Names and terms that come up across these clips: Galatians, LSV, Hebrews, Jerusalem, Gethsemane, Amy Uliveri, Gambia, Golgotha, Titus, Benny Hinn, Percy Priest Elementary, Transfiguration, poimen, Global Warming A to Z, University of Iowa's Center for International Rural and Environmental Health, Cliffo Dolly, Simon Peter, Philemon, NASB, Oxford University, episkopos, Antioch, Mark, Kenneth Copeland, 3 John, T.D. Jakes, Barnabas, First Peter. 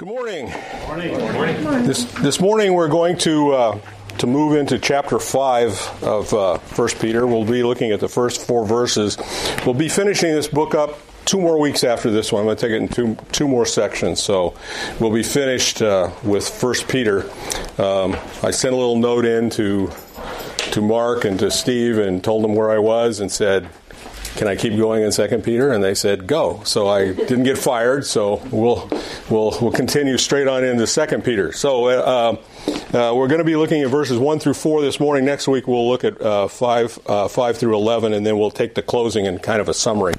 Good morning. Good morning. Good morning. Good morning. This morning we're going to move into chapter 5 of First Peter. We'll be looking at the first four verses. We'll be finishing this book up 2 more weeks after this one. I'm going to take it in two more sections. So we'll be finished with First Peter. I sent a little note in to Mark and to Steve and told them where I was and said, "Can I keep going in Second Peter?" And they said, "Go." So I didn't get fired. So we'll continue straight on into Second Peter. So we're going to be looking at verses 1 through 4 this morning. Next week we'll look at 5 through 11, and then we'll take the closing and kind of a summary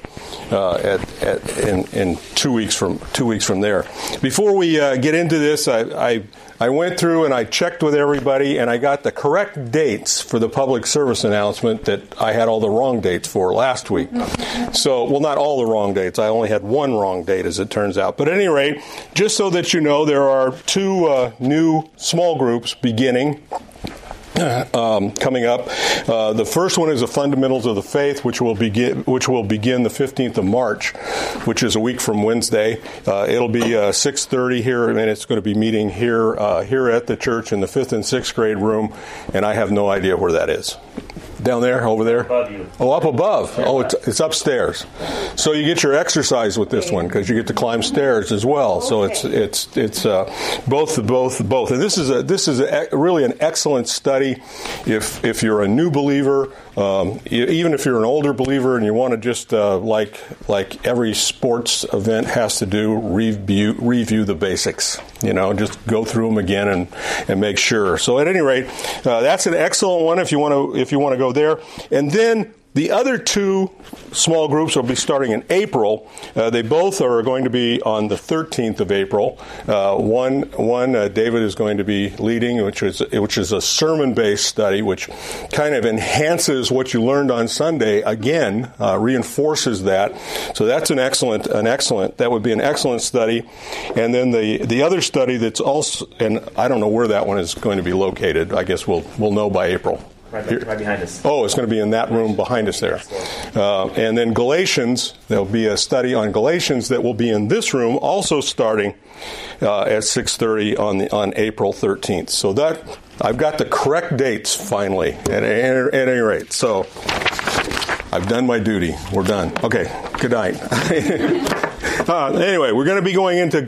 in 2 weeks from there. Before we get into this, I went through and I checked with everybody, and I got the correct dates for the public service announcement that I had all the wrong dates for last week. So, well, not all the wrong dates. I only had one wrong date, as it turns out. But at any rate, just so that you know, there are 2 new small groups beginning. Coming up, the first one is the fundamentals of the faith, which will begin the 15th of March, which is a week from Wednesday. It'll be 6:30 here, and it's going to be meeting here at the church in the 5th and 6th grade room, and I have no idea where that is. Down there? Over there? Above you. Oh, up above. Oh, it's upstairs. So you get your exercise with this one because you get to climb stairs as well. So it's both. And this is really an excellent study if you're a new believer. Even if you're an older believer and you want to just like every sports event has to do, review the basics. You know, just go through them again and make sure. So at any rate, that's an excellent one if you want to go there. And then the other 2 small groups will be starting in April. They both are going to be on the 13th of April. One David is going to be leading, which is a sermon-based study, which kind of enhances what you learned on Sunday. Again, reinforces that. So that's an excellent study. And then the other study that's also, and I don't know where that one is going to be located. I guess we'll know by April. Right behind us. Oh, it's going to be in that room behind us there. And then Galatians, there'll be a study on Galatians that will be in this room, also starting at 6:30 on April 13th. So that I've got the correct dates finally, at any rate. So I've done my duty. We're done. Okay, good night. Anyway, we're going to be going into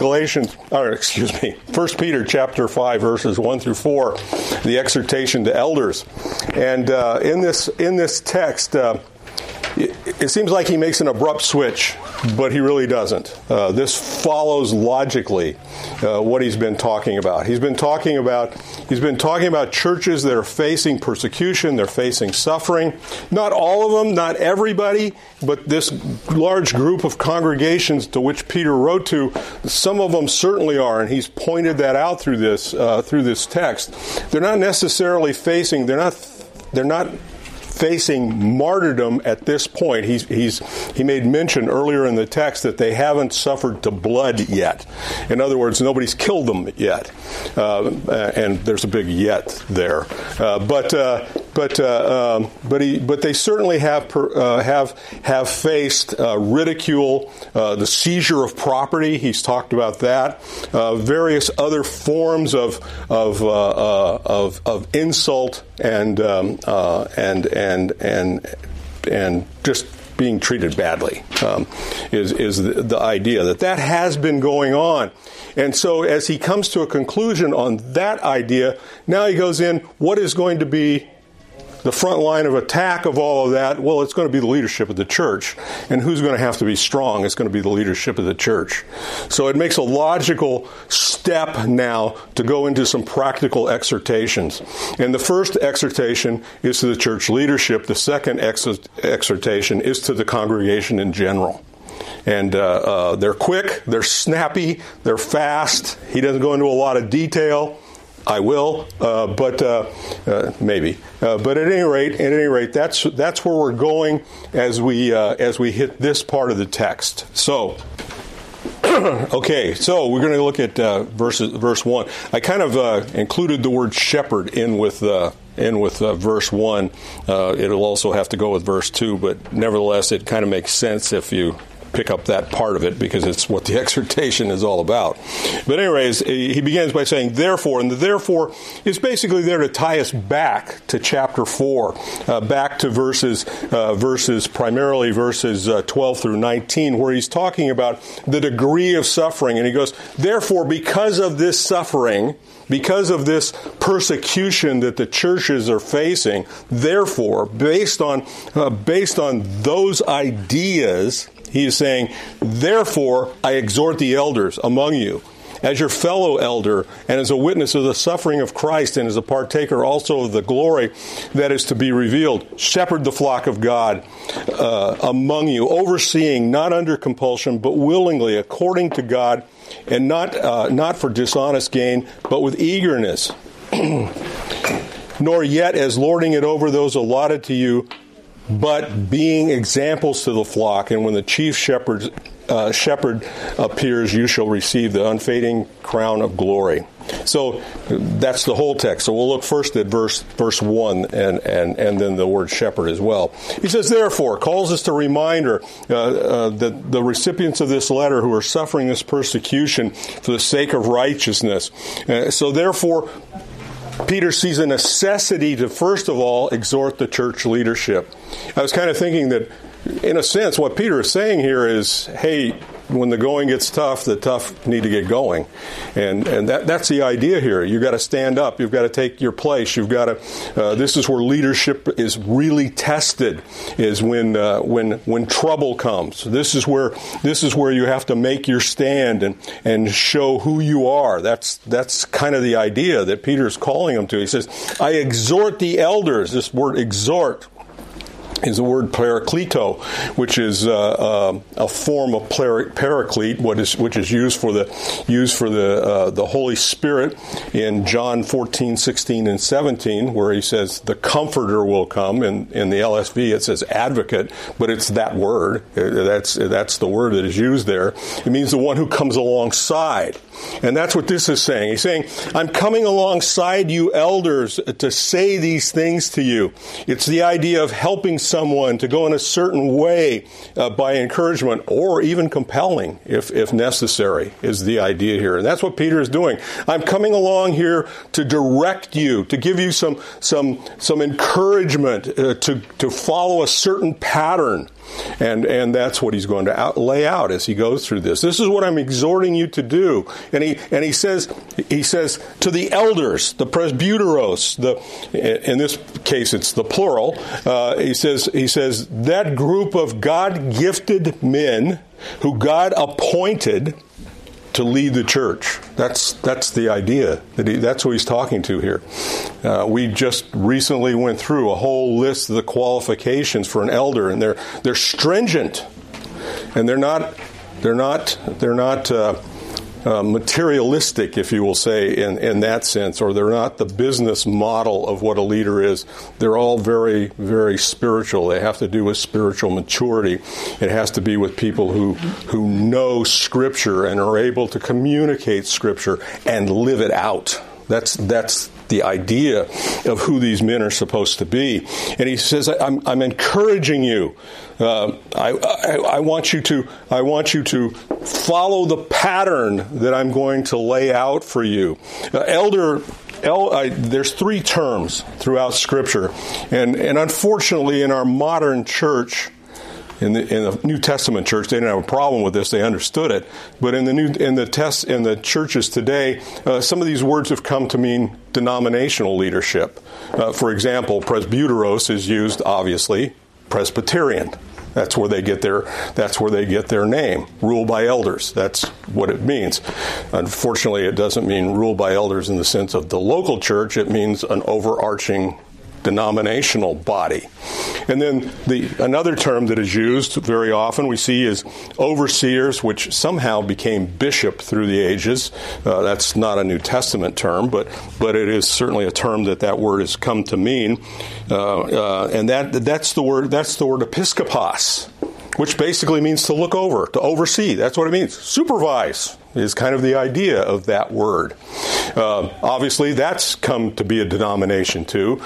First Peter chapter 5, verses 1 through 4, the exhortation to elders. And in this text, it seems like he makes an abrupt switch, but he really doesn't. This follows logically what he's been talking about. He's been talking about churches that are facing persecution, they're facing suffering. Not all of them, not everybody, but this large group of congregations to which Peter wrote to, some of them certainly are, and he's pointed that out through this text. They're not facing martyrdom at this point. He made mention earlier in the text that they haven't suffered to blood yet. In other words, nobody's killed them yet, and there's a big "yet" there. But they certainly have faced ridicule, the seizure of property. He's talked about that. Various other forms of insult and just being treated badly is the idea that has been going on. And so as he comes to a conclusion on that idea, now he goes in, what is going to be the front line of attack of all of that? Well, it's going to be the leadership of the church. And who's going to have to be strong? It's going to be the leadership of the church. So it makes a logical step now to go into some practical exhortations. And the first exhortation is to the church leadership. The second exhortation is to the congregation in general. And they're quick, they're snappy, they're fast. He doesn't go into a lot of detail. I will, maybe. But at any rate, that's where we're going as we hit this part of the text. So, okay, so we're going to look at verse 1. I kind of included the word shepherd in with verse 1. It'll also have to go with verse 2, but nevertheless, it kind of makes sense if you pick up that part of it because it's what the exhortation is all about. But anyways, he begins by saying, therefore, and the therefore is basically there to tie us back to chapter 4, back to verses 12 through 19, where he's talking about the degree of suffering. And he goes, therefore, because of this suffering, because of this persecution that the churches are facing, therefore, based on those ideas, he is saying, therefore, I exhort the elders among you, as your fellow elder, and as a witness of the suffering of Christ, and as a partaker also of the glory that is to be revealed, shepherd the flock of God among you, overseeing, not under compulsion, but willingly, according to God, and not for dishonest gain, but with eagerness, nor yet as lording it over those allotted to you, but being examples to the flock. And when the chief shepherd appears, you shall receive the unfading crown of glory. So that's the whole text. So we'll look first at verse 1 and then the word shepherd as well. He says, therefore, calls us to reminder that the recipients of this letter who are suffering this persecution for the sake of righteousness. So therefore, Peter sees a necessity to, first of all, exhort the church leadership. I was kind of thinking that, in a sense, what Peter is saying here is, hey, when the going gets tough, the tough need to get going. And that's the idea here. You've got to stand up. You've got to take your place. You've got to, this is where leadership is really tested, is when trouble comes. This is where you have to make your stand and show who you are. That's kind of the idea that Peter's calling them to. He says, I exhort the elders. This word exhort is the word paracleto, which is a form of paraclete, which is used for the Holy Spirit in John 14, 16, and 17, where he says the Comforter will come. In the LSV, it says advocate, but it's that word. That's the word that is used there. It means the one who comes alongside. And that's what this is saying. He's saying, I'm coming alongside you elders to say these things to you. It's the idea of helping someone to go in a certain way by encouragement or even compelling, if necessary, is the idea here. And that's what Peter is doing. I'm coming along here to direct you, to give you some encouragement to follow a certain pattern. And that's what he's going to lay out as he goes through this. This is what I'm exhorting you to do. And he says to the elders, the presbyteros, in this case it's the plural. He says that group of God-gifted men who God appointed to lead the church. That's the idea. That's who he's talking to here. We just recently went through a whole list of the qualifications for an elder, and they're stringent, and they're not materialistic, if you will say, in that sense, or they're not the business model of what a leader is. They're all very, very spiritual. They have to do with spiritual maturity. It has to be with people who know Scripture and are able to communicate Scripture and live it out. That's the idea of who these men are supposed to be. And he says, I'm encouraging you. I want you to follow the pattern that I'm going to lay out for you. There's three terms throughout Scripture, and unfortunately in our modern church, in the New Testament church, they didn't have a problem with this; they understood it. But in the churches today, some of these words have come to mean denominational leadership. For example, presbyteros is used, obviously. Presbyterian. That's where they get their name. Rule by elders. That's what it means. Unfortunately, it doesn't mean rule by elders in the sense of the local church. It means an overarching denominational body. And then another term that is used very often we see is overseers, which somehow became bishop through the ages. That's not a New Testament term, but it is certainly a term that word has come to mean. And that's the word episkopos, which basically means to look over, to oversee. That's what it means. Supervise is kind of the idea of that word. Obviously, that's come to be a denomination too.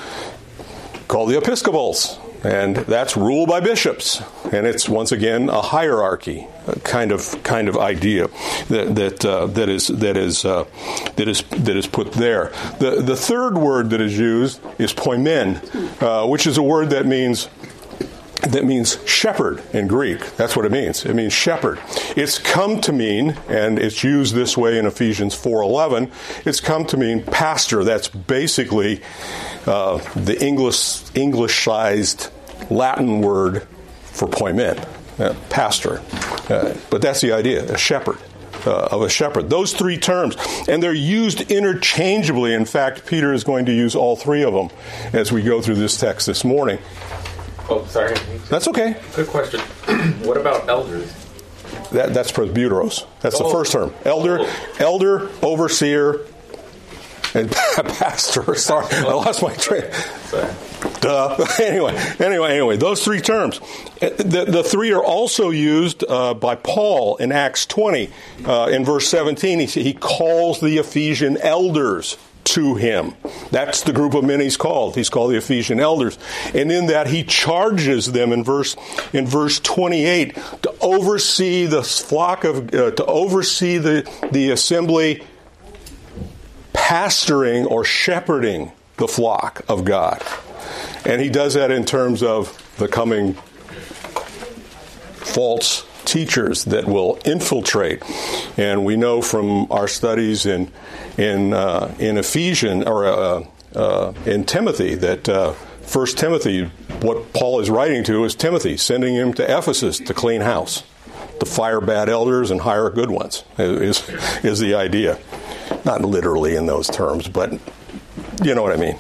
Called the episkopos. And that's ruled by bishops. And it's, once again, a hierarchy kind of idea that is put there. The third word that is used is poimen, which is a word that means shepherd in Greek. That's what it means. It means shepherd. It's come to mean, and it's used this way in Ephesians 4:11, it's come to mean pastor. That's basically the English-sized Latin word for poimen, pastor. But that's the idea, a shepherd. Of a shepherd. Those three terms. And they're used interchangeably. In fact, Peter is going to use all three of them as we go through this text this morning. Oh, sorry. That's okay. Good question. What about elders? That's presbyteros. That's the first term. Elder, overseer, and pastor. Sorry, I lost my train. Sorry. Anyway, those three terms. The three are also used by Paul in Acts 20. In verse 17, he calls the Ephesian elders to him. That's the group of men he's called. He's called the Ephesian elders. And in that, he charges them in verse 28 to oversee the flock of, to oversee the assembly, pastoring or shepherding the flock of God. And he does that in terms of the coming false teachers that will infiltrate. And we know from our studies in Ephesians or in Timothy that First Timothy, what Paul is writing to is Timothy, sending him to Ephesus to clean house, to fire bad elders and hire good ones is the idea. Not literally in those terms, but you know what I mean.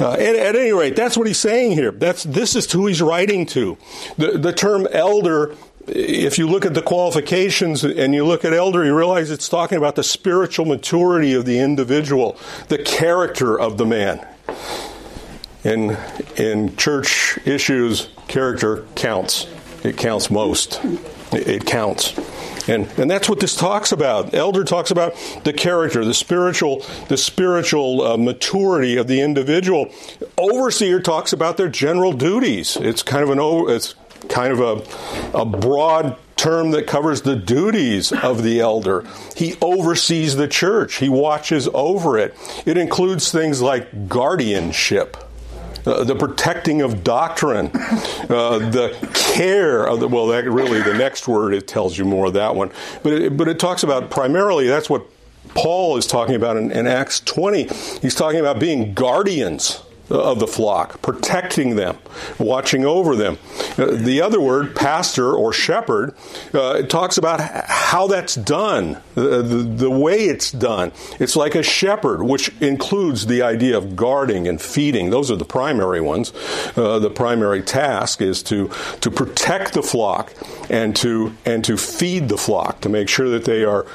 At any rate, that's what he's saying here. This is who he's writing to. The term elder, if you look at the qualifications and you look at elder, you realize it's talking about the spiritual maturity of the individual, the character of the man. In church issues, character counts. It counts most. It counts. And that's what this talks about. Elder talks about the character, the spiritual maturity of the individual. Overseer talks about their general duties. It's kind of a broad term that covers the duties of the elder. He oversees the church. He watches over it. It includes things like guardianship, the protecting of doctrine, the care of the, well, that really the next word, it tells you more of that one. But it talks about primarily, that's what Paul is talking about in Acts 20. He's talking about being guardians of the flock, protecting them, watching over them. The other word, pastor or shepherd, it talks about how that's done, the way it's done. It's like a shepherd, which includes the idea of guarding and feeding. Those are the primary ones. The primary task is to protect the flock and to feed the flock, to make sure that they are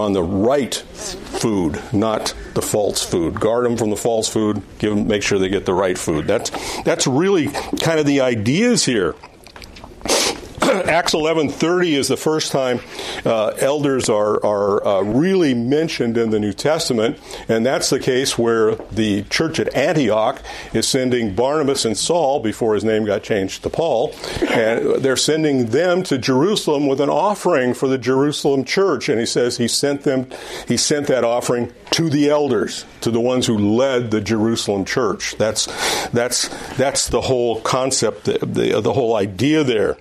on the right food, not the false food. Guard them from the false food. Make sure they get the right food. That's really kind of the ideas here. Acts 11:30 is the first time elders are really mentioned in the New Testament, and that's the case where the church at Antioch is sending Barnabas and Saul, before his name got changed to Paul, and they're sending them to Jerusalem with an offering for the Jerusalem church, and he says he sent that offering to the elders, to the ones who led the Jerusalem church. That's the whole concept, the whole idea there.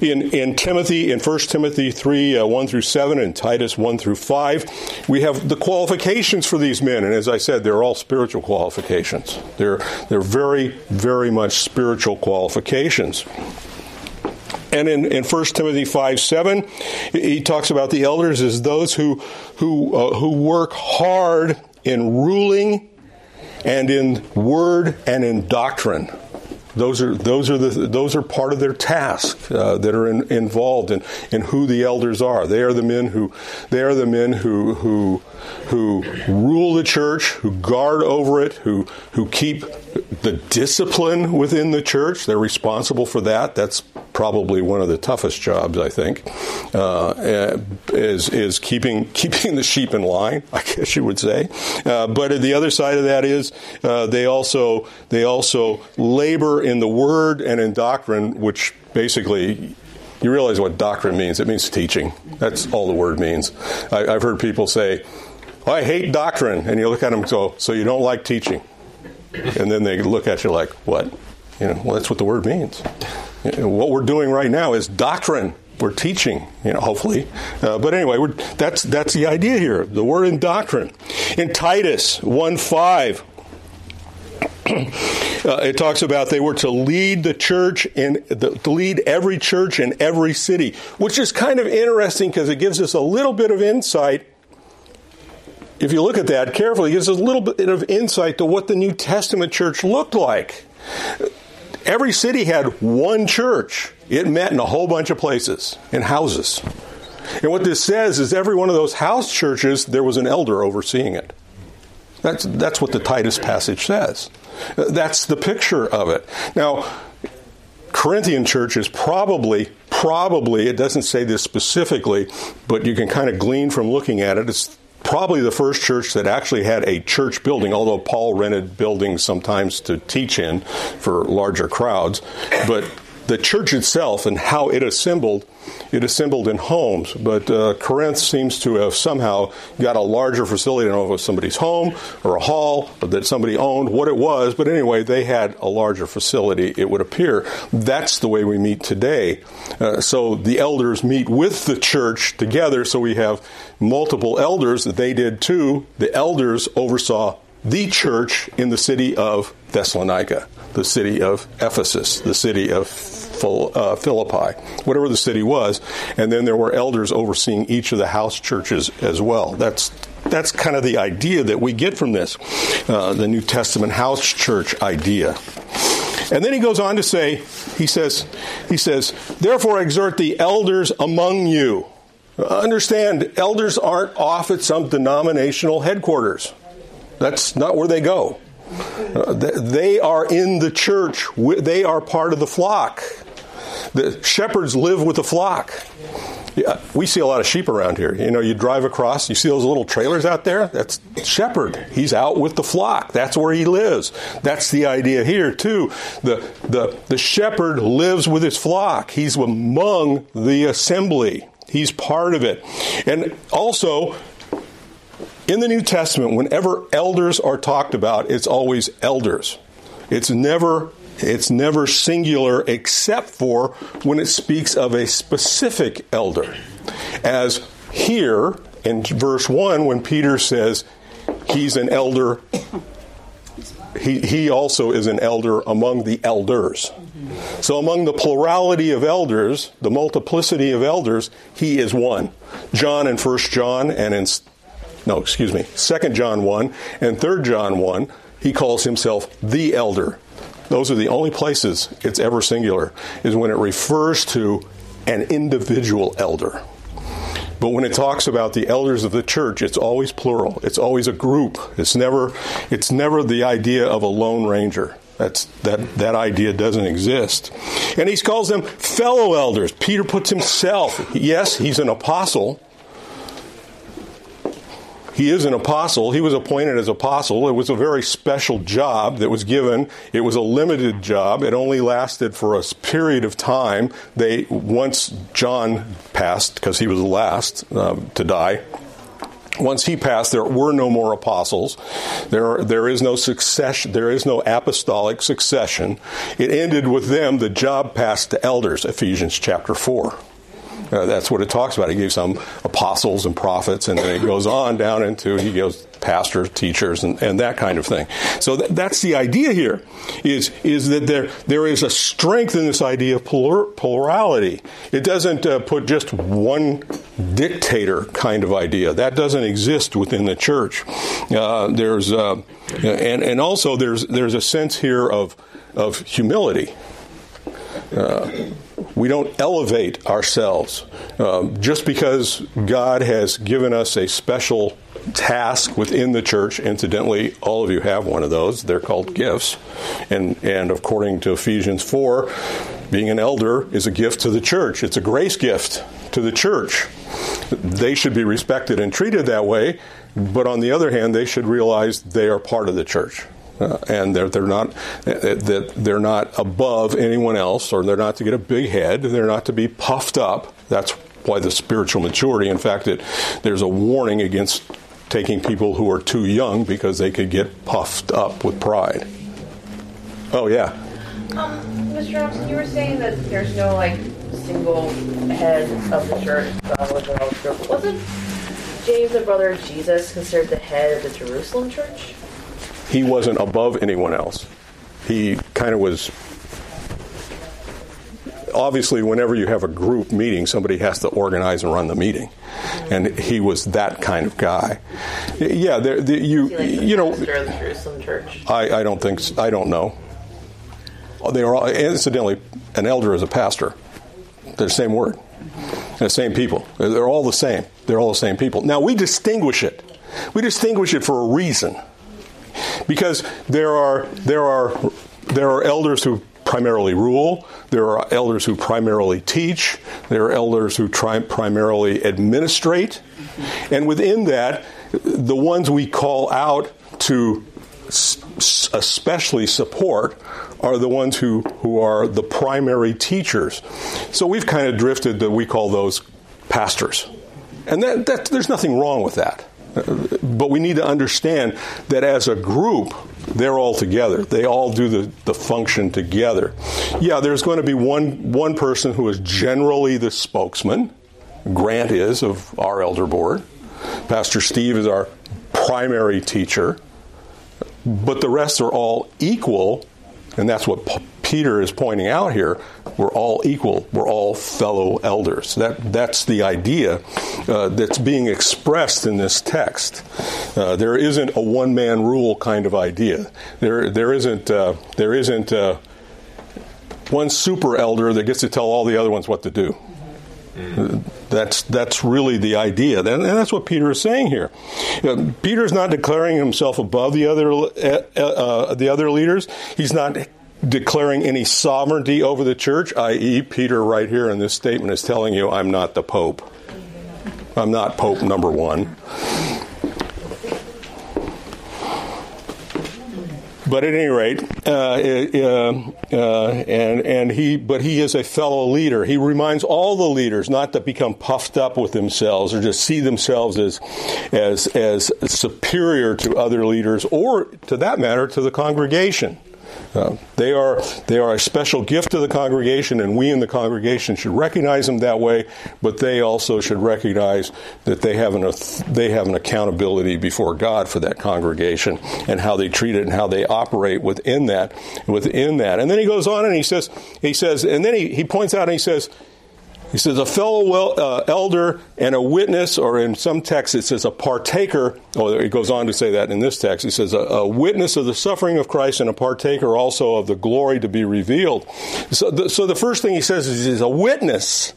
In Timothy, in 1 Timothy 3, 1-7, and Titus 1-5, we have the qualifications for these men. And as I said, they're all spiritual qualifications. They're very, very much spiritual qualifications. And in 1 Timothy 5:7, he talks about the elders as those who work hard in ruling and in word and in doctrine. Those are part of their task that are involved in who the elders are. They are the men who rule the church, who guard over it, who keep the discipline within the church. They're responsible for that. That's probably one of the toughest jobs, I think, is keeping the sheep in line, I guess you would say. But the other side of that is they also labor in the word and in doctrine, which basically, you realize what doctrine means. It means teaching. That's all the word means. I've heard people say, I hate doctrine. And you look at them and go, so you don't like teaching. And then they look at you like, what? You know, well, that's what the word means. You know, what we're doing right now is doctrine. We're teaching, you know, hopefully. But anyway, that's the idea here. The word in doctrine. In Titus 1:5. It talks about they were to lead the church to lead every church in every city, which is kind of interesting because it gives us a little bit of insight. If you look at that carefully, it gives us a little bit of insight to what the New Testament church looked like. Every city had one church. It met in a whole bunch of places, in houses. And what this says is every one of those house churches, there was an elder overseeing it. That's what the Titus passage says. That's the picture of it. Now, Corinthian church is probably, it doesn't say this specifically, but you can kind of glean from looking at it, it's probably the first church that actually had a church building, although Paul rented buildings sometimes to teach in for larger crowds. But the church itself and how it assembled in homes. But Corinth seems to have somehow got a larger facility. I don't know if it was somebody's home or a hall or that somebody owned, what it was. But anyway, they had a larger facility, it would appear. That's the way we meet today. So the elders meet with the church together. So we have multiple elders. They did too. The elders oversaw the church in the city of Thessalonica, the city of Ephesus, the city of Philippi, whatever the city was. And then there were elders overseeing each of the house churches as well. That's kind of the idea that we get from this, the New Testament house church idea. And then he goes on to say, he says, therefore exhort the elders among you. Understand, elders aren't off at some denominational headquarters. That's not where they go. They are in the church. They are part of the flock. The shepherds live with the flock. Yeah, we see a lot of sheep around here. You know, you drive across, you see those little trailers out there? That's shepherd. He's out with the flock. That's where he lives. That's the idea here, too. The shepherd lives with his flock. He's among the assembly. He's part of it. And also, in the New Testament, whenever elders are talked about, it's always elders. It's never singular except for when it speaks of a specific elder. As here in verse 1 when Peter says he's an elder, he also is an elder among the elders. So among the plurality of elders, the multiplicity of elders, he is one. John in 1 John and in 2 John 1 and 3 John 1, he calls himself the elder. Those are the only places it's ever singular, is when it refers to an individual elder. But when it talks about the elders of the church, it's always plural. It's always a group. It's never the idea of a lone ranger. That idea doesn't exist. And he calls them fellow elders. Peter puts himself, yes, he's an apostle. He is an apostle. He was appointed as apostle. It was a very special job that was given. It was a limited job. It only lasted for a period of time. Once John passed, because he was the last to die, once he passed, there were no more apostles. There is no succession. There is no apostolic succession. It ended with them. The job passed to elders, Ephesians chapter 4. That's what it talks about. He gave some apostles and prophets, and then it goes on down into, he goes pastors, teachers, and that kind of thing. So that's the idea here, is that there is a strength in this idea of plurality. It doesn't put just one dictator kind of idea. That doesn't exist within the church. There's also there's a sense here of humility. We don't elevate ourselves. Just because God has given us a special task within the church, incidentally, all of you have one of those. They're called gifts. And according to Ephesians 4, Being an elder is a gift to the church. It's a grace gift to the church. They should be respected and treated that way, but on the other hand, they should realize they are part of the church. And they're not above anyone else, or they're not to get a big head. They're not to be puffed up. That's why the spiritual maturity. In fact, there's a warning against taking people who are too young because they could get puffed up with pride. Oh yeah. Mr. Robinson, you were saying that there's no single head of the church. Wasn't James, the brother of Jesus, considered the head of the Jerusalem church? He wasn't above anyone else. He kind of was. Obviously, whenever you have a group meeting, somebody has to organize and run the meeting, and he was that kind of guy. Yeah, you know. Pastor of the Jerusalem church. I don't think so. I don't know. They are all, incidentally, an elder is a pastor. They're the same word. They're the same people. They're all the same. They're all the same people. Now we distinguish it. We distinguish it for a reason, because there are elders who primarily rule. There are elders who primarily teach. There are elders who primarily administrate. And within that, the ones we call out to especially support are the ones who are the primary teachers. So we've kind of drifted that we call those pastors. And that there's nothing wrong with that. But we need to understand that as a group, they're all together. They all do the function together. Yeah, there's going to be one person who is generally the spokesman. Grant is of our elder board. Pastor Steve is our primary teacher. But the rest are all equal, and that's what Peter is pointing out here. We're all equal. We're all fellow elders. That's the idea that's being expressed in this text. There isn't a one-man rule kind of idea. There isn't one super elder that gets to tell all the other ones what to do. That's really the idea, and that's what Peter is saying here. Peter's not declaring himself above the other leaders. He's not declaring any sovereignty over the church, i.e., Peter right here in this statement is telling you, I'm not the Pope. I'm not Pope number one. But at any rate, he is a fellow leader. He reminds all the leaders not to become puffed up with themselves or just see themselves as superior to other leaders or, to that matter, to the congregation. They are a special gift to the congregation, and we in the congregation should recognize them that way. But they also should recognize that they have an accountability before God for that congregation and how they treat it and how they operate within that. And then he goes on and he says, and then he points out and he says a fellow elder and a witness, or in some texts it says a partaker, or it goes on to say that in this text, it says a witness of the suffering of Christ and a partaker also of the glory to be revealed. So the first thing he says is he's a witness.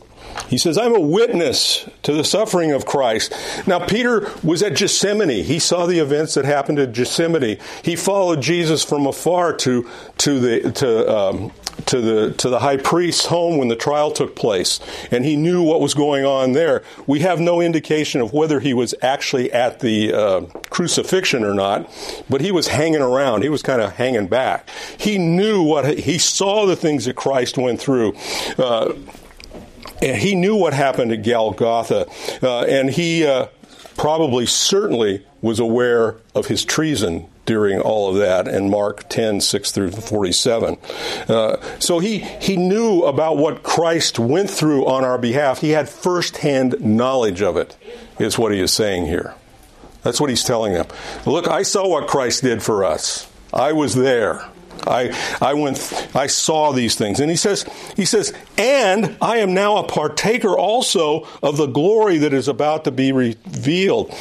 He says, I'm a witness to the suffering of Christ. Now, Peter was at Gethsemane. He saw the events that happened at Gethsemane. He followed Jesus from afar to the high priest's home when the trial took place, and he knew what was going on there. We have no indication of whether he was actually at the crucifixion or not, but he was hanging around. He was kind of hanging back. He knew he saw the things that Christ went through. And he knew what happened at Golgotha, and he probably certainly was aware of his treason during all of that in Mark 10, 6 through 47. So he knew about what Christ went through on our behalf. He had firsthand knowledge of it, is what he is saying here. That's what he's telling them. Look, I saw what Christ did for us. I was there. I saw these things. And he says, and I am now a partaker also of the glory that is about to be revealed.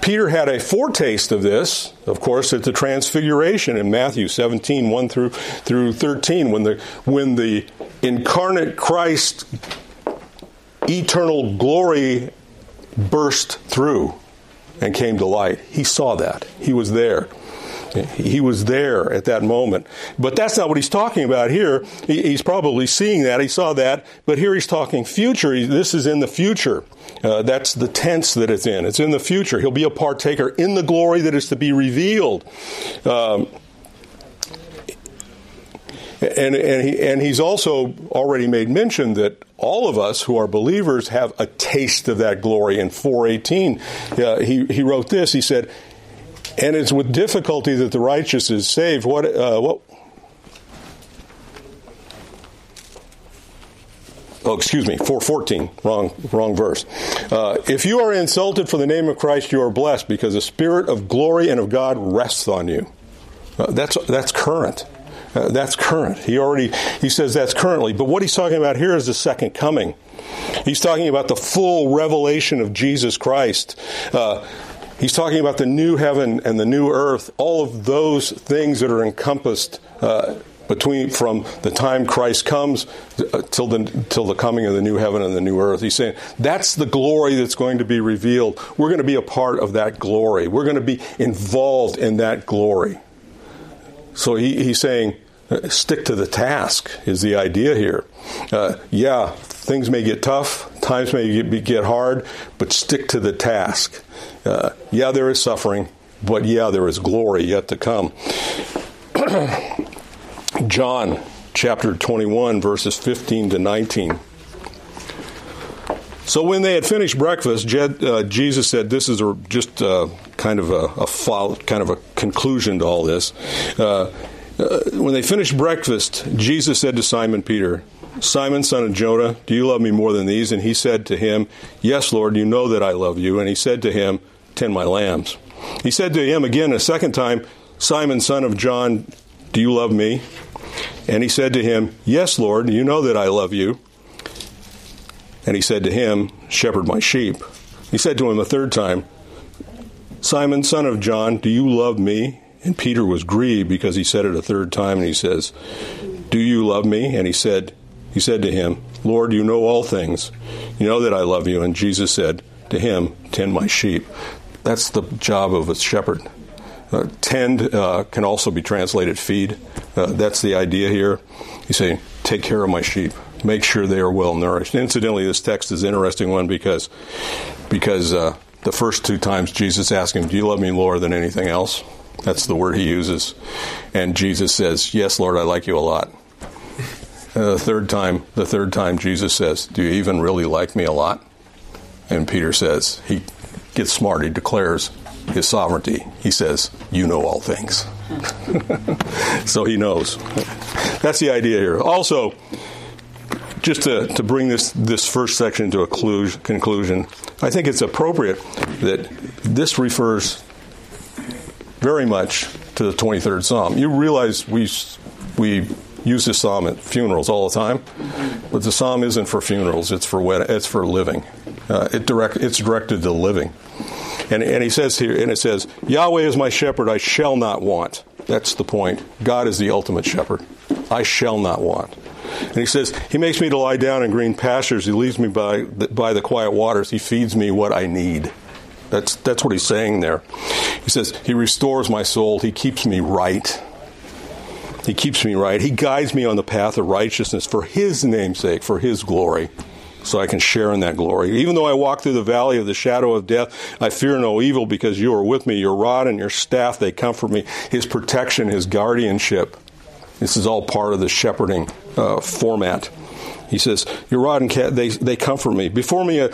Peter had a foretaste of this, of course, at the Transfiguration in Matthew 17, 1 through 13, when the incarnate Christ eternal glory burst through and came to light. He saw that. He was there. He was there at that moment. But that's not what he's talking about here. He's probably seeing that. He saw that. But here he's talking future. This is in the future. That's the tense that it's in. It's in the future. He'll be a partaker in the glory that is to be revealed. And he's also already made mention that all of us who are believers have a taste of that glory. In 4:18, he wrote this. He said, "And it's with difficulty that the righteous is saved." Oh, excuse me, 4:14, wrong verse. If you are insulted for the name of Christ, you are blessed, because the Spirit of glory and of God rests on you. That's current. That's current. He says that's currently. But what he's talking about here is the second coming. He's talking about the full revelation of Jesus Christ. He's talking about the new heaven and the new earth. All of those things that are encompassed from the time Christ comes till the coming of the new heaven and the new earth. He's saying that's the glory that's going to be revealed. We're going to be a part of that glory. We're going to be involved in that glory. So he's saying, stick to the task is the idea here. Things may get tough, times may get hard, but stick to the task. There is suffering, but there is glory yet to come. John chapter 21, verses 15 to 19. So when they had finished breakfast, Jesus said, "This is kind of a conclusion to all this." When they finished breakfast, Jesus said to Simon Peter, "Simon, son of Jonah, do you love me more than these?" And he said to him, "Yes, Lord, you know that I love you." And he said to him, "Tend my lambs." He said to him again a second time, "Simon, son of John, do you love me?" And he said to him, "Yes, Lord, you know that I love you." And he said to him, "Shepherd my sheep." He said to him a third time, "Simon, son of John, do you love me?" And Peter was grieved because he said it a third time, and he says, "Do you love me?" And he said to him, "Lord, you know all things. You know that I love you." And Jesus said to him, "Tend my sheep." That's the job of a shepherd. Tend can also be translated feed. That's the idea here. He's saying, take care of my sheep. Make sure they are well nourished. Incidentally, this text is an interesting one because the first two times Jesus asked him, "Do you love me more than anything else?" That's the word he uses. And Jesus says, "Yes, Lord, I like you a lot." And the third time Jesus says, "Do you even really like me a lot?" And Peter says, he gets smart. He declares his sovereignty. He says, "You know all things." So he knows. That's the idea here. Also, just to bring this first section to a conclusion, I think it's appropriate that this refers very much to the 23rd Psalm. You realize we use this psalm at funerals all the time, but the psalm isn't for funerals; it's for it's for living. It's directed to living. And he says here, and it says, "Yahweh is my shepherd; I shall not want." That's the point. God is the ultimate shepherd. I shall not want. And he says, "He makes me to lie down in green pastures. He leads me by the quiet waters. He feeds me what I need." That's what he's saying there. He says, "He restores my soul. He keeps me right. He keeps me right. He guides me on the path of righteousness for his name's sake, for his glory, so I can share in that glory. Even though I walk through the valley of the shadow of death, I fear no evil, because you are with me. Your rod and your staff, they comfort me." His protection, his guardianship. This is all part of the shepherding format. He says, "Your rod and they comfort me. Before me,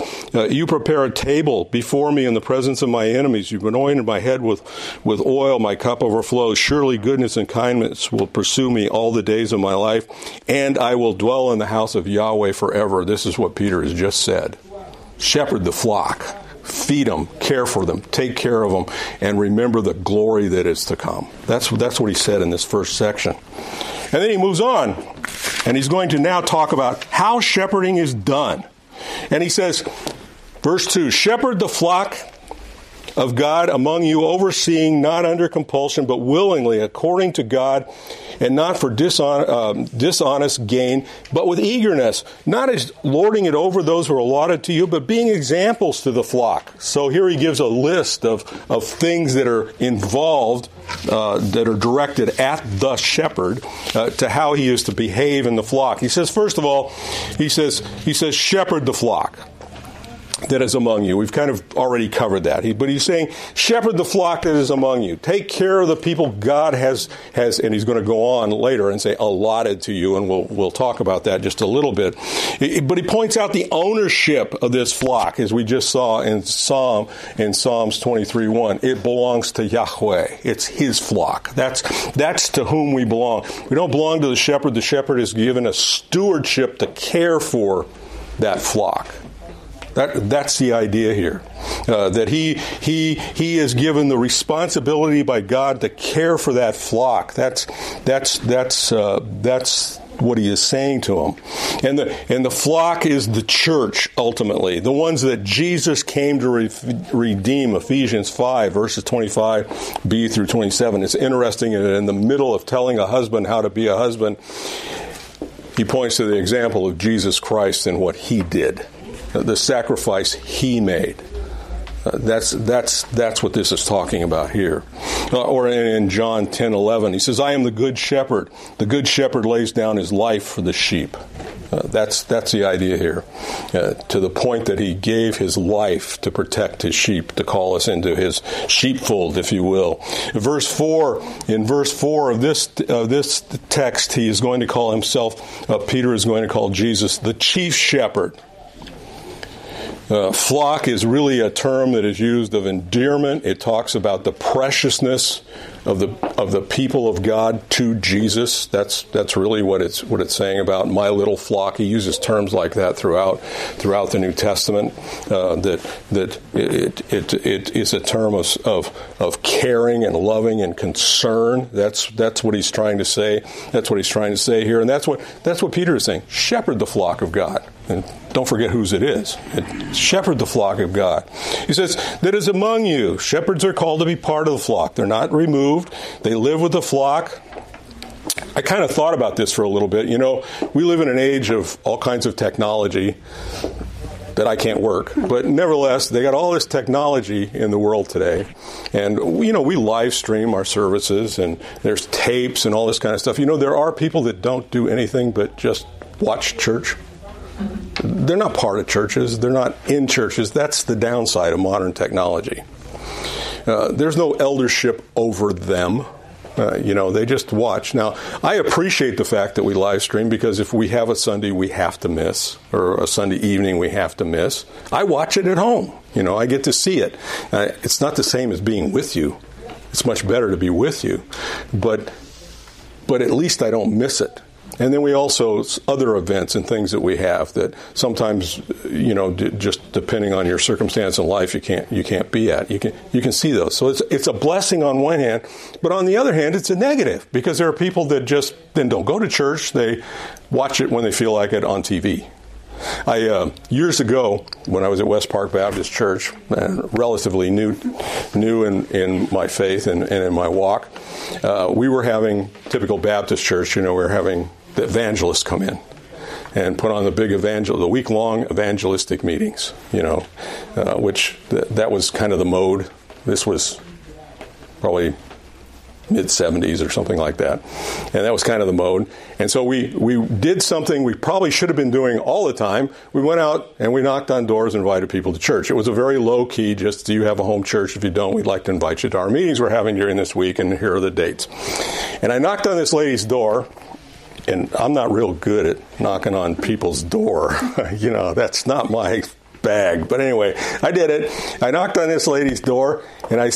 you prepare a table before me in the presence of my enemies. You've anointed my head with oil. My cup overflows. Surely goodness and kindness will pursue me all the days of my life, and I will dwell in the house of Yahweh forever." This is what Peter has just said. Shepherd the flock. Feed them. Care for them. Take care of them. And remember the glory that is to come. That's what he said in this first section. And then he moves on, and he's going to now talk about how shepherding is done. And he says, verse 2, "Shepherd the flock of God among you, overseeing, not under compulsion, but willingly, according to God, and not for dishonest gain, but with eagerness, not as lording it over those who are allotted to you, but being examples to the flock. So here he gives a list of things that are involved, that are directed at the shepherd, to how he is to behave in the flock. He says, first of all, he says, shepherd the flock that is among you. We've kind of already covered that. But he's saying, shepherd the flock that is among you. Take care of the people God has, and he's going to go on later and say, allotted to you, and we'll talk about that just a little bit. But he points out the ownership of this flock, as we just saw in Psalms 23:1. It belongs to Yahweh. It's his flock. That's to whom we belong. We don't belong to the shepherd. The shepherd is given a stewardship to care for that flock. That's the idea here, that he is given the responsibility by God to care for that flock. That's what he is saying to him, and the flock is the church ultimately, the ones that Jesus came to redeem. Ephesians 5 verses 25b through 27. It's interesting that in the middle of telling a husband how to be a husband, he points to the example of Jesus Christ and what he did. The sacrifice he made. That's what this is talking about here. Or in John 10:11, he says, "I am the good shepherd. The good shepherd lays down his life for the sheep." That's the idea here. To the point that he gave his life to protect his sheep, to call us into his sheepfold, if you will. In verse 4 of this text, he is going to call himself. Peter is going to call Jesus the chief shepherd. Flock is really a term that is used of endearment. It talks about the preciousness of the people of God to Jesus. That's really what it's saying about my little flock. He uses terms like that throughout the New Testament. That it is a term of caring and loving and concern. That's what he's trying to say. That's what he's trying to say here, and that's what Peter is saying. Shepherd the flock of God. And don't forget whose it is. Shepherd the flock of God. He says, that is among you. Shepherds are called to be part of the flock. They're not removed. They live with the flock. I kind of thought about this for a little bit. You know, we live in an age of all kinds of technology that I can't work. But nevertheless, they got all this technology in the world today. And, you know, we live stream our services, and there's tapes and all this kind of stuff. You know, there are people that don't do anything but just watch church. They're not part of churches. They're not in churches. That's the downside of modern technology. There's no eldership over them. You know, they just watch. Now, I appreciate the fact that we live stream, because if we have a Sunday we have to miss, or a Sunday evening we have to miss, I watch it at home. You know, I get to see it. It's not the same as being with you. It's much better to be with you. But at least I don't miss it. And then we also, other events and things that we have that sometimes, you know, just depending on your circumstance in life, you can't be at. You can see those. So it's a blessing on one hand, but on the other hand, it's a negative, because there are people that just then don't go to church. They watch it when they feel like it on TV. I years ago, when I was at West Park Baptist Church, relatively new in my faith and in my walk, we were having typical Baptist church. You know, we were having the evangelists come in and put on the big the week-long evangelistic meetings. You know, which that was kind of the mode. This was probably mid-70s or something like that. And that was kind of the mode. And so we did something we probably should have been doing all the time. We went out and we knocked on doors and invited people to church. It was a very low key, just, do you have a home church? If you don't, we'd like to invite you to our meetings we're having during this week, and here are the dates. And I knocked on this lady's door, and I'm not real good at knocking on people's door. You know, that's not my bag. But anyway, I did it. I knocked on this lady's door, and I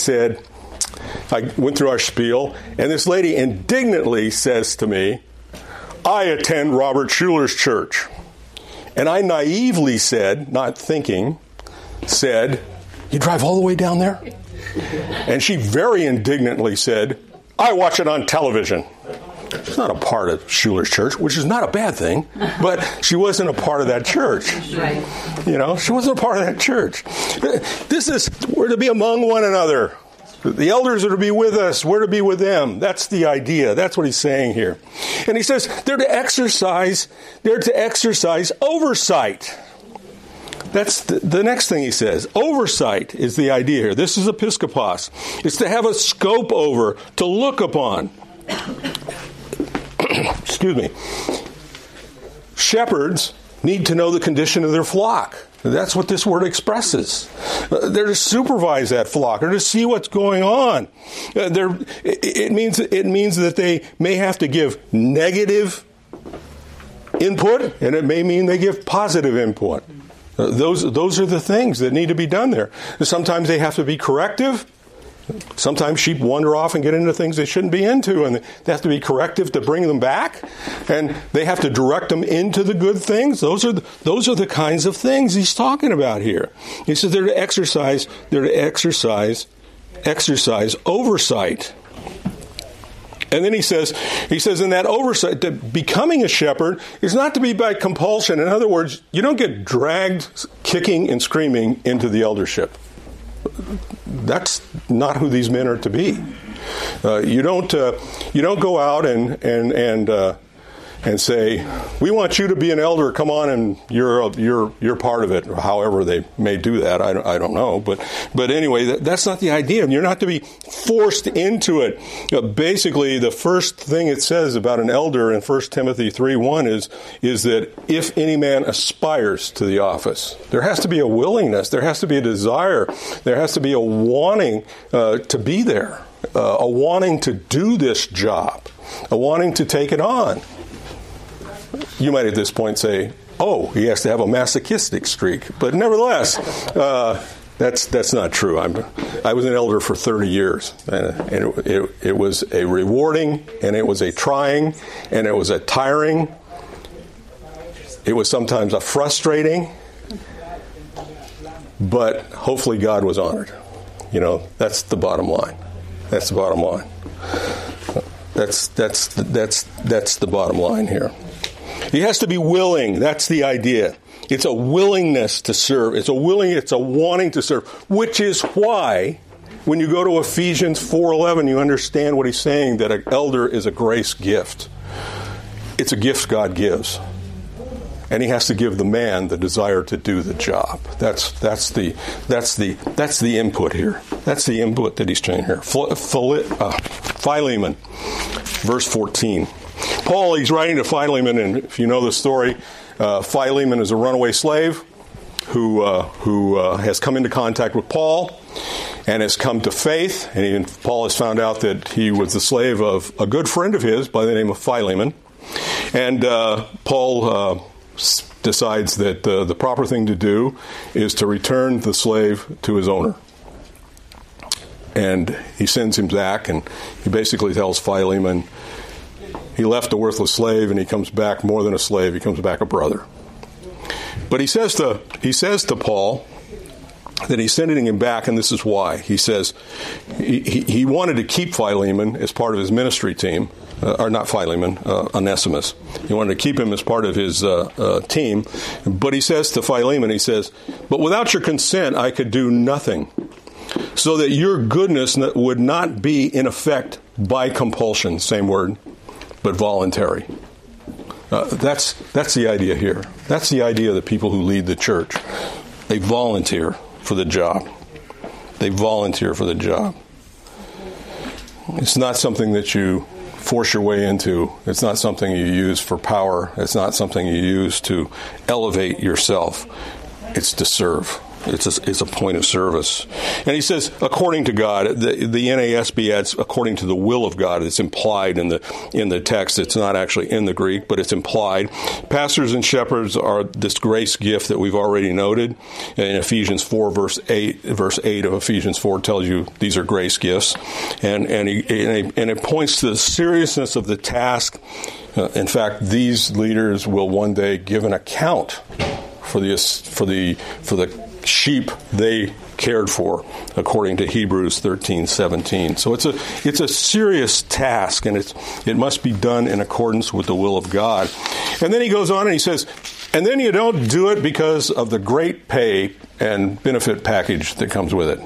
went through our spiel, and this lady indignantly says to me, "I attend Robert Schuler's church." And I naively said, not thinking, said, "You drive all the way down there?" And she very indignantly said, "I watch it on television." She's not a part of Schuler's church, which is not a bad thing, but she wasn't a part of that church. Right. You know, she wasn't a part of that church. This is, we're to be among one another. The elders are to be with us. We're to be with them. That's the idea. That's what he's saying here. And he says they're to exercise oversight. That's the next thing he says. Oversight is the idea here. This is episkopos. It's to have a scope over, to look upon. Excuse me. Shepherds need to know the condition of their flock. That's what this word expresses. They're to supervise that flock, or to see what's going on. It means that they may have to give negative input, and it may mean they give positive input. Those are the things that need to be done there. Sometimes they have to be corrective. Sometimes sheep wander off and get into things they shouldn't be into, and they have to be corrective to bring them back, and they have to direct them into the good things. Those are the kinds of things he's talking about here. He says they're to exercise oversight. And then he says in that oversight, that becoming a shepherd is not to be by compulsion. In other words, you don't get dragged kicking and screaming into the eldership. That's not who these men are to be. You don't go out and say, we want you to be an elder. Come on, and you're part of it. Or however they may do that, I don't know. But anyway, that's not the idea. You're not to be forced into it. Basically, the first thing it says about an elder in 1 Timothy 3:1 is that if any man aspires to the office, there has to be a willingness, there has to be a desire, there has to be a wanting to be there, a wanting to do this job, a wanting to take it on. You might at this point say, oh, he has to have a masochistic streak. But nevertheless, that's not true. I was an elder for 30 years, and it was a rewarding, and it was a trying, and it was a tiring. It was sometimes a frustrating, but hopefully God was honored. You know, that's the bottom line. That's the bottom line. That's the bottom line here. He has to be willing. That's the idea. It's a willingness to serve. It's a wanting to serve, which is why when you go to Ephesians 4:11, you understand what he's saying, that an elder is a grace gift. It's a gift God gives. And he has to give the man the desire to do the job. That's the input here. That's the input that he's saying here. Philemon, verse 14. Paul, he's writing to Philemon, and if you know the story, Philemon is a runaway slave who has come into contact with Paul and has come to faith. And Paul has found out that he was the slave of a good friend of his by the name of Philemon. And Paul decides that the proper thing to do is to return the slave to his owner. And he sends him back, and he basically tells Philemon, he left a worthless slave, and he comes back more than a slave. He comes back a brother. But he says to Paul that he's sending him back, and this is why. He says he wanted to keep Philemon as part of his ministry team. Or not Philemon, Onesimus. He wanted to keep him as part of his team. But he says to Philemon, he says, but without your consent I could do nothing, so that your goodness would not be in effect by compulsion. Same word. But voluntary. That's the idea here. That's the idea of the people who lead the church. They volunteer for the job. They volunteer for the job. It's not something that you force your way into. It's not something you use for power. It's not something you use to elevate yourself. It's to serve. It's a point of service. And he says, according to God, the NASB adds, according to the will of God. It's implied in the text. It's not actually in the Greek, but it's implied. Pastors and shepherds are this grace gift that we've already noted. And Ephesians 4, verse 8 of Ephesians 4 tells you these are grace gifts. And it points to the seriousness of the task. In fact, these leaders will one day give an account for the sheep they cared for, according to Hebrews 13:17. So it's a serious task, and it must be done in accordance with the will of God. And then he goes on and he says, and then you don't do it because of the great pay and benefit package that comes with it.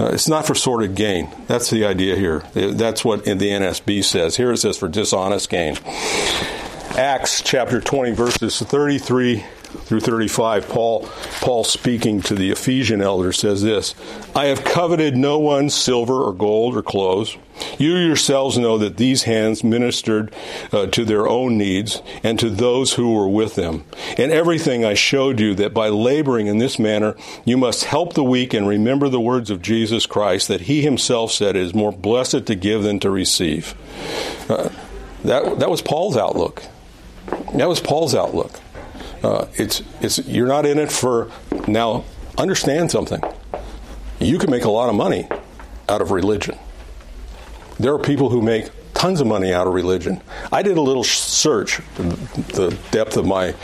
It's not for sordid gain. That's the idea here. That's what in the NSB says. Here it says for dishonest gain. Acts chapter 20, verses 33 through 35, Paul speaking to the Ephesian elders says this, I have coveted no one's silver or gold or clothes. You yourselves know that these hands ministered to their own needs and to those who were with them. In everything I showed you that by laboring in this manner, you must help the weak and remember the words of Jesus Christ that he himself said it is more blessed to give than to receive. That was Paul's outlook. That was Paul's outlook. It's you're not in it for now. Understand something. You can make a lot of money out of religion. There are people who make tons of money out of religion. I did a little search. The depth of my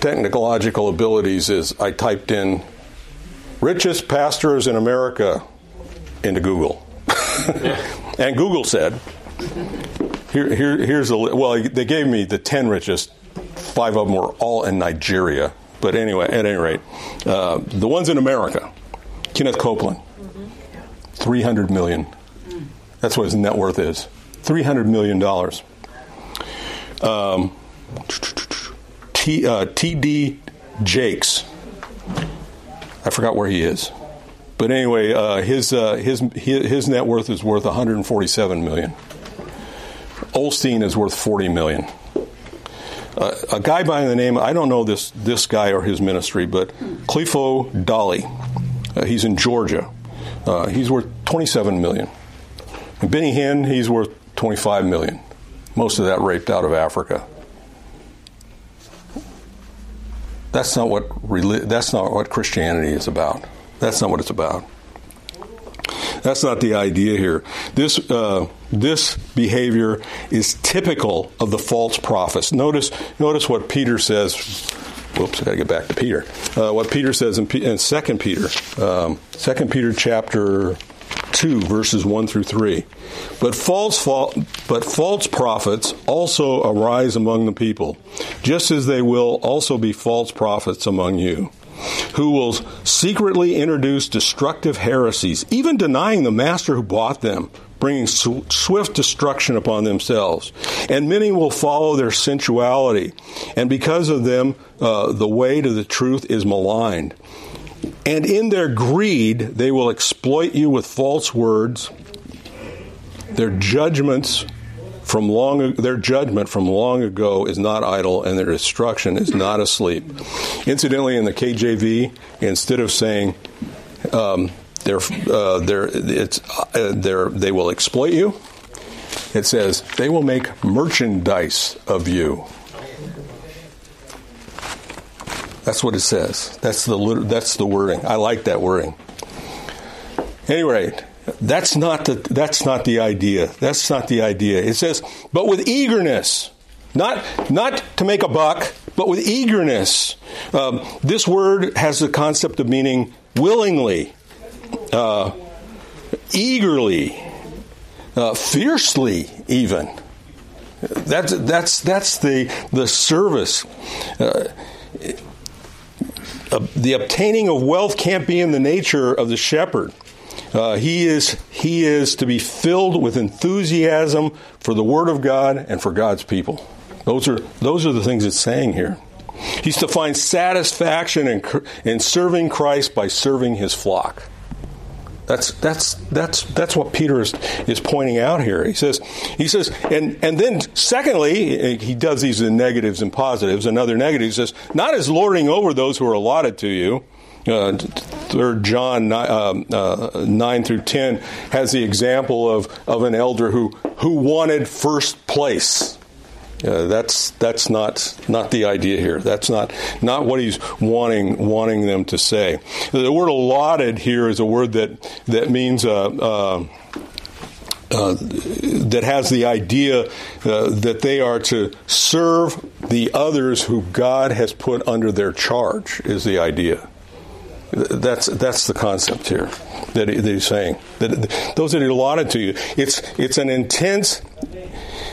technological abilities is I typed in richest pastors in America into Google. And Google said, here's a they gave me the 10 richest. 5 of them were all in Nigeria. But anyway, at any rate, the ones in America, Kenneth Copeland, $300 million. That's what his net worth is, $300 million. T.D. Jakes, I forgot where he is. But anyway, his net worth is worth $147 million. Olstein is worth $40 million. A guy by the name, I don't know this guy or his ministry, but Cliffo Dolly, he's in Georgia. He's worth $27 million. And Benny Hinn, he's worth $25 million. Most of that raped out of Africa. That's not what Christianity is about. That's not what it's about. That's not the idea here. This behavior is typical of the false prophets. Notice what Peter says. Whoops, I got to get back to Peter. What Peter says in Second Peter chapter 2, verses 1 through 3. But false prophets also arise among the people, just as they will also be false prophets among you, who will secretly introduce destructive heresies, even denying the master who bought them, bringing swift destruction upon themselves. And many will follow their sensuality, and because of them, the way to the truth is maligned. And in their greed, they will exploit you with false words. Their judgment from long ago is not idle, and their destruction is not asleep. Incidentally, in the KJV, instead of saying they will exploit you, it says they will make merchandise of you. That's what it says. That's the wording. I like that wording. Anyway. That's not the idea. That's not the idea. It says, but with eagerness, not to make a buck, but with eagerness. This word has the concept of meaning willingly, eagerly, fiercely, even. That's the service. The obtaining of wealth can't be in the nature of the shepherd. He is to be filled with enthusiasm for the Word of God and for God's people. Those are the things it's saying here. He's to find satisfaction in serving Christ by serving his flock. That's what Peter is pointing out here. He says, and then secondly, he does these in negatives and positives. Another negative, he says, not as lording over those who are allotted to you. 3 John 9 through 10 has the example of an elder who wanted first place. That's not the idea here. That's not what he's wanting them to say. The word allotted here is a word that means that has the idea that they are to serve the others who God has put under their charge, is the idea. That's the concept here that he's saying. That those that he allotted to you, it's an intense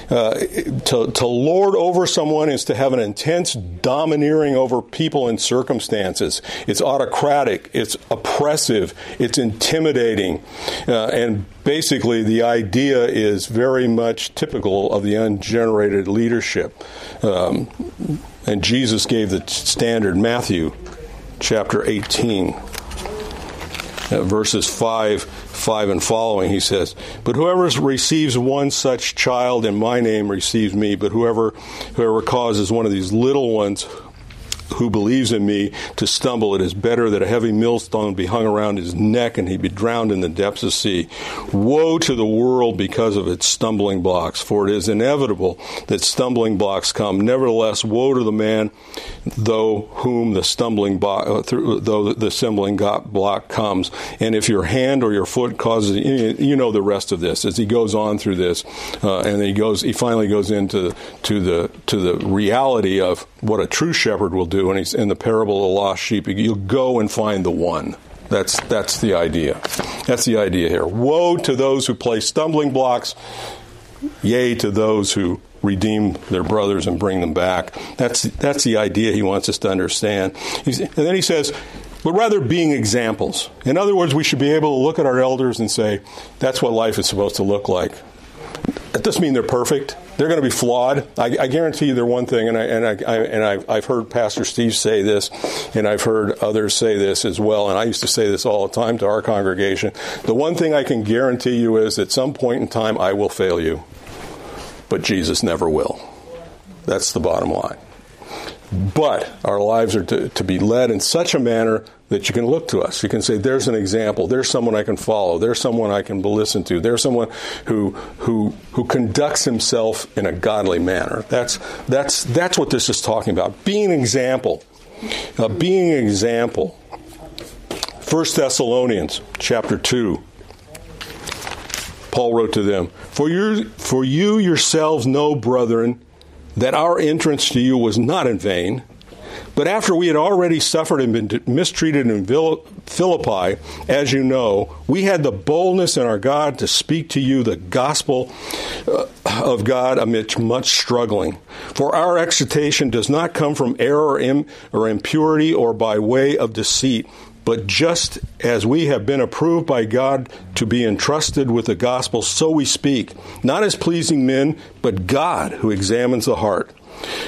to lord over someone is to have an intense domineering over people and circumstances. It's autocratic. It's oppressive. It's intimidating. And basically, the idea is very much typical of the ungenerated leadership. And Jesus gave the standard. Matthew chapter 18, verses 5 and following, he says, "But whoever receives one such child in my name receives me, but whoever causes one of these little ones who believes in me to stumble, it is better that a heavy millstone be hung around his neck and he be drowned in the depths of sea. Woe to the world because of its stumbling blocks, for it is inevitable that stumbling blocks come. Nevertheless, woe to the man though the stumbling block comes. And if your hand or your foot causes," you know the rest of this as he goes on through this, and he finally goes into the reality of what a true shepherd will do. When he's in the parable of the lost sheep, you'll go and find the one. That's the idea. That's the idea here. Woe to those who place stumbling blocks. Yea to those who redeem their brothers and bring them back. That's the idea he wants us to understand. And then he says, but rather being examples. In other words, we should be able to look at our elders and say, that's what life is supposed to look like. That doesn't mean they're perfect. They're going to be flawed. I guarantee you, they're one thing, and I've heard Pastor Steve say this, and I've heard others say this as well. And I used to say this all the time to our congregation. The one thing I can guarantee you is, at some point in time, I will fail you, but Jesus never will. That's the bottom line. But our lives are to be led in such a manner that you can look to us. You can say, there's an example. There's someone I can follow. There's someone I can listen to. There's someone who conducts himself in a godly manner. That's what this is talking about. Being an example. Being an example. 1 Thessalonians chapter 2. Paul wrote to them, For you yourselves know, brethren, that our entrance to you was not in vain. But after we had already suffered and been mistreated in Philippi, as you know, we had the boldness in our God to speak to you the gospel of God amidst much struggling. For our exhortation does not come from error or impurity or by way of deceit, but just as we have been approved by God to be entrusted with the gospel, so we speak, not as pleasing men, but God who examines the heart.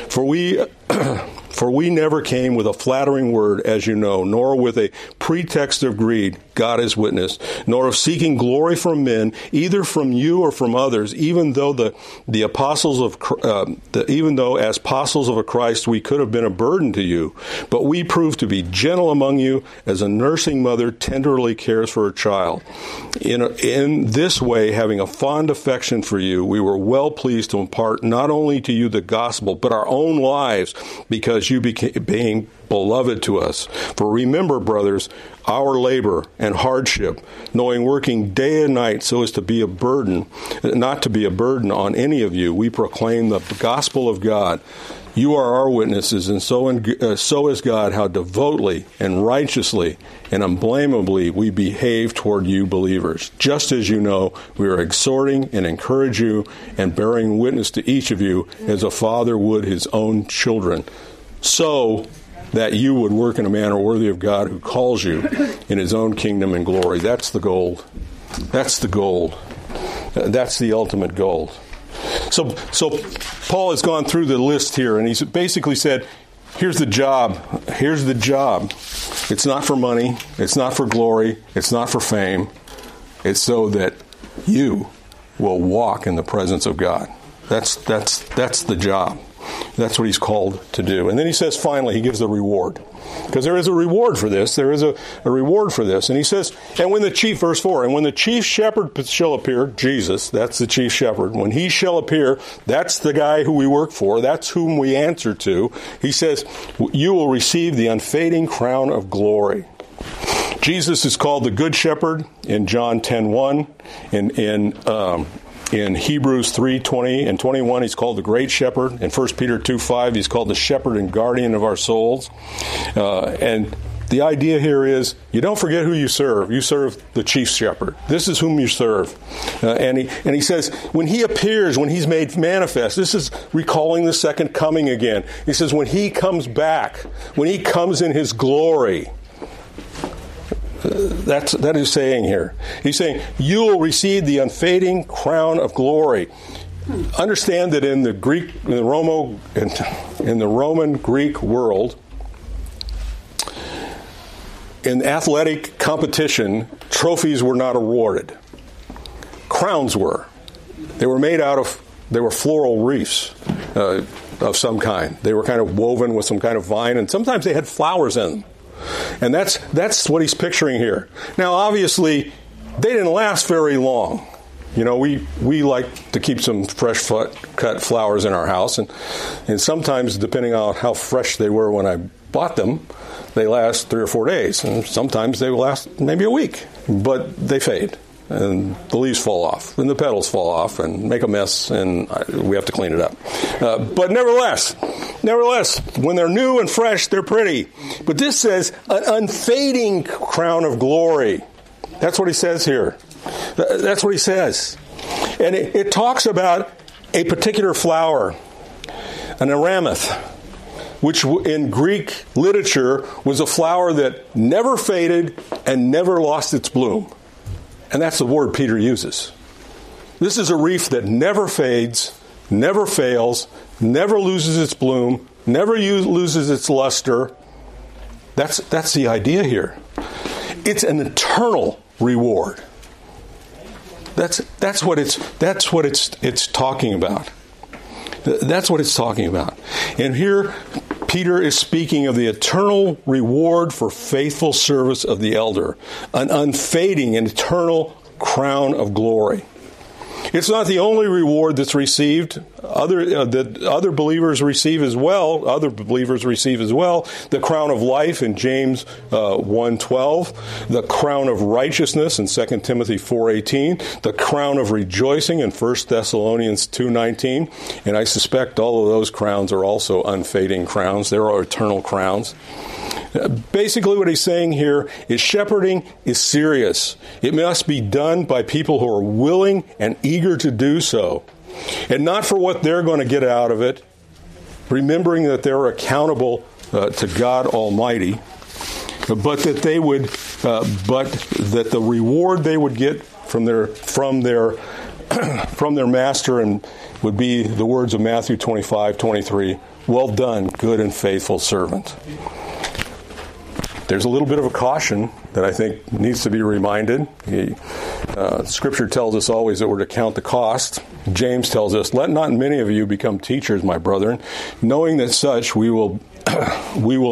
For we never came with a flattering word, as you know, nor with a pretext of greed, God is witness, nor of seeking glory from men, either from you or from others, even though as apostles of Christ we could have been a burden to you, but we proved to be gentle among you, as a nursing mother tenderly cares for her child. In this way, having a fond affection for you, we were well pleased to impart not only to you the gospel, but our own lives, because you became beloved to us. For remember, brothers, our labor and hardship, knowing working day and night so as to be a burden, not to be a burden on any of you, we proclaim the gospel of God. You are our witnesses, and so is God, how devoutly and righteously and unblameably we behave toward you believers. Just as you know, we are exhorting and encourage you and bearing witness to each of you as a father would his own children, so that you would work in a manner worthy of God who calls you in his own kingdom and glory. That's the goal. That's the goal. That's the ultimate goal. So Paul has gone through the list here, and he's basically said, here's the job. Here's the job. It's not for money. It's not for glory. It's not for fame. It's so that you will walk in the presence of God. That's the job. That's what he's called to do. And then he says, finally, he gives the reward. Because there is a reward for this. There is a reward for this. And he says, verse 4, when the chief shepherd shall appear, Jesus, that's the chief shepherd, when he shall appear, that's the guy who we work for, that's whom we answer to. He says, you will receive the unfading crown of glory. Jesus is called the good shepherd in John 10:1, in Hebrews 3:20 and 21, he's called the Great Shepherd. In 1 Peter 2:5, he's called the Shepherd and Guardian of our souls. And The idea here is you don't forget who you serve. You serve the chief shepherd. This is whom you serve. And he says, when he appears, when he's made manifest, this is recalling the second coming again. He says, when he comes back, when he comes in his glory, that is saying here. He's saying, you will receive the unfading crown of glory. Understand that in the Greek, in the Roman Greek world, in athletic competition, trophies were not awarded. Crowns were. They were made out of, they were floral wreaths of some kind. They were kind of woven with some kind of vine, and sometimes they had flowers in them. And that's what he's picturing here. Now, obviously, they didn't last very long. You know, we like to keep some fresh cut flowers in our house, and sometimes, depending on how fresh they were when I bought them, they last 3 or 4 days, and sometimes they last maybe a week. But they fade, and the leaves fall off, and the petals fall off, and make a mess, and we have to clean it up. But nevertheless, when they're new and fresh, they're pretty. But this says an unfading crown of glory. That's what he says here. That's what he says. And it talks about a particular flower, an aramith, which in Greek literature was a flower that never faded and never lost its bloom. And that's the word Peter uses. This is a wreath that never fades, never fails, never loses its bloom, never loses its luster. That's the idea here. It's an eternal reward. That's what it's talking about. That's what it's talking about. And here, Peter is speaking of the eternal reward for faithful service of the elder, an unfading and eternal crown of glory. It's not the only reward that's received. Other believers receive as well the crown of life in James 1:12, the crown of righteousness in 2 Timothy 4:18, the crown of rejoicing in 1 Thessalonians 2:19, and I suspect all of those crowns are also unfading crowns. There are eternal crowns. Basically what he's saying here is shepherding is serious. It must be done by people who are willing and eager to do so, and not for what they're going to get out of it, remembering that they're accountable to God Almighty, but that the reward they would get from their master and would be the words of Matthew 25:23, "Well done, good and faithful servant." There's a little bit of a caution that I think needs to be reminded. Scripture tells us always that we're to count the cost. James tells us, "Let not many of you become teachers, my brethren, knowing that such we will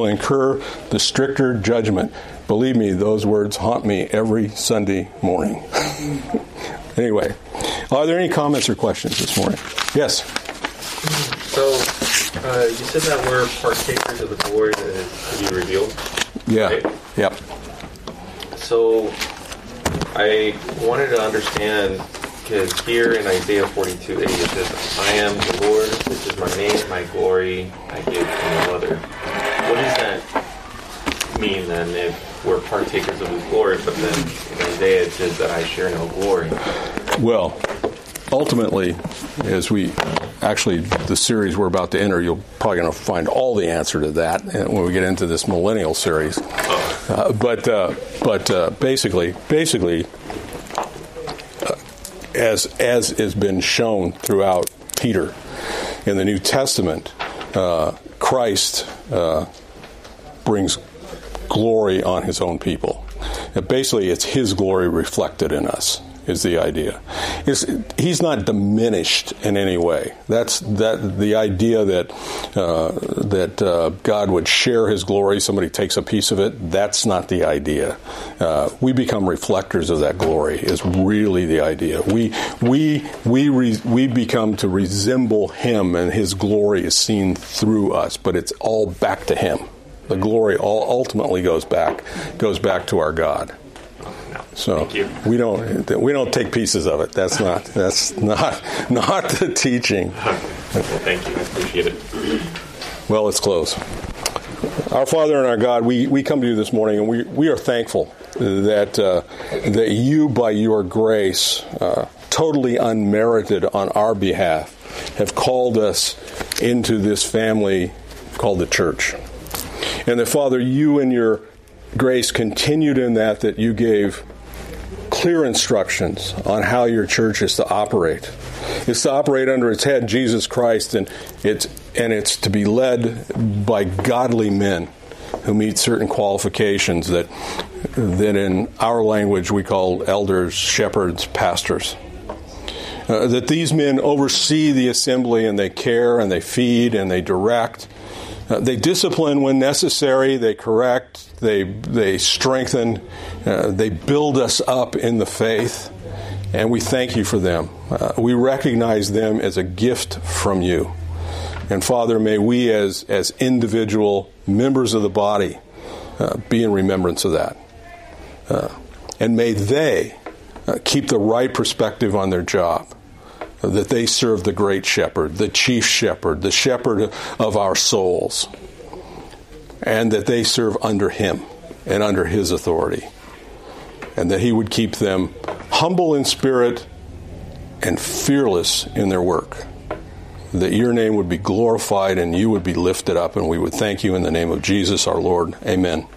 incur the stricter judgment." Believe me, those words haunt me every Sunday morning. Anyway, are there any comments or questions this morning? Yes. So you said that we're partakers of the glory that you revealed. Yeah. Right? Yep. So I wanted to understand, because here in Isaiah 42:8 it says, "I am the Lord, this is my name, my glory I give to no other." What does that mean then if we're partakers of his glory, but then in Isaiah it says that I share no glory? Well, ultimately, as we the series we're about to enter, you're probably going to find all the answer to that when we get into this millennial series. Basically, as has been shown throughout Peter in the New Testament, Christ brings glory on his own people. And basically, it's his glory reflected in us. Is the idea? He's not diminished in any way. The idea that God would share His glory. Somebody takes a piece of it. That's not the idea. We become reflectors of that glory. Is really the idea. We become to resemble Him, and His glory is seen through us. But it's all back to Him. The glory all ultimately goes back to our God. So we don't take pieces of it. That's not the teaching. Well, thank you. I appreciate it. Well, let's close. Our Father and our God, we come to you this morning, and we are thankful that you, by your grace, totally unmerited on our behalf, have called us into this family called the church. And that, Father, you in your grace continued in that you gave clear instructions on how your church is to operate. It's to operate under its head, Jesus Christ, and it's to be led by godly men who meet certain qualifications that in our language we call elders, shepherds, pastors. That these men oversee the assembly, and they care, and they feed, and they direct. They discipline when necessary, they correct, they strengthen, they build us up in the faith, and we thank you for them. We recognize them as a gift from you. And Father, may we as individual members of the body be in remembrance of that. And may they keep the right perspective on their job, that they serve the great shepherd, the chief shepherd, the shepherd of our souls, and that they serve under him and under his authority, and that he would keep them humble in spirit and fearless in their work, that your name would be glorified and you would be lifted up, and we would thank you in the name of Jesus our Lord. Amen.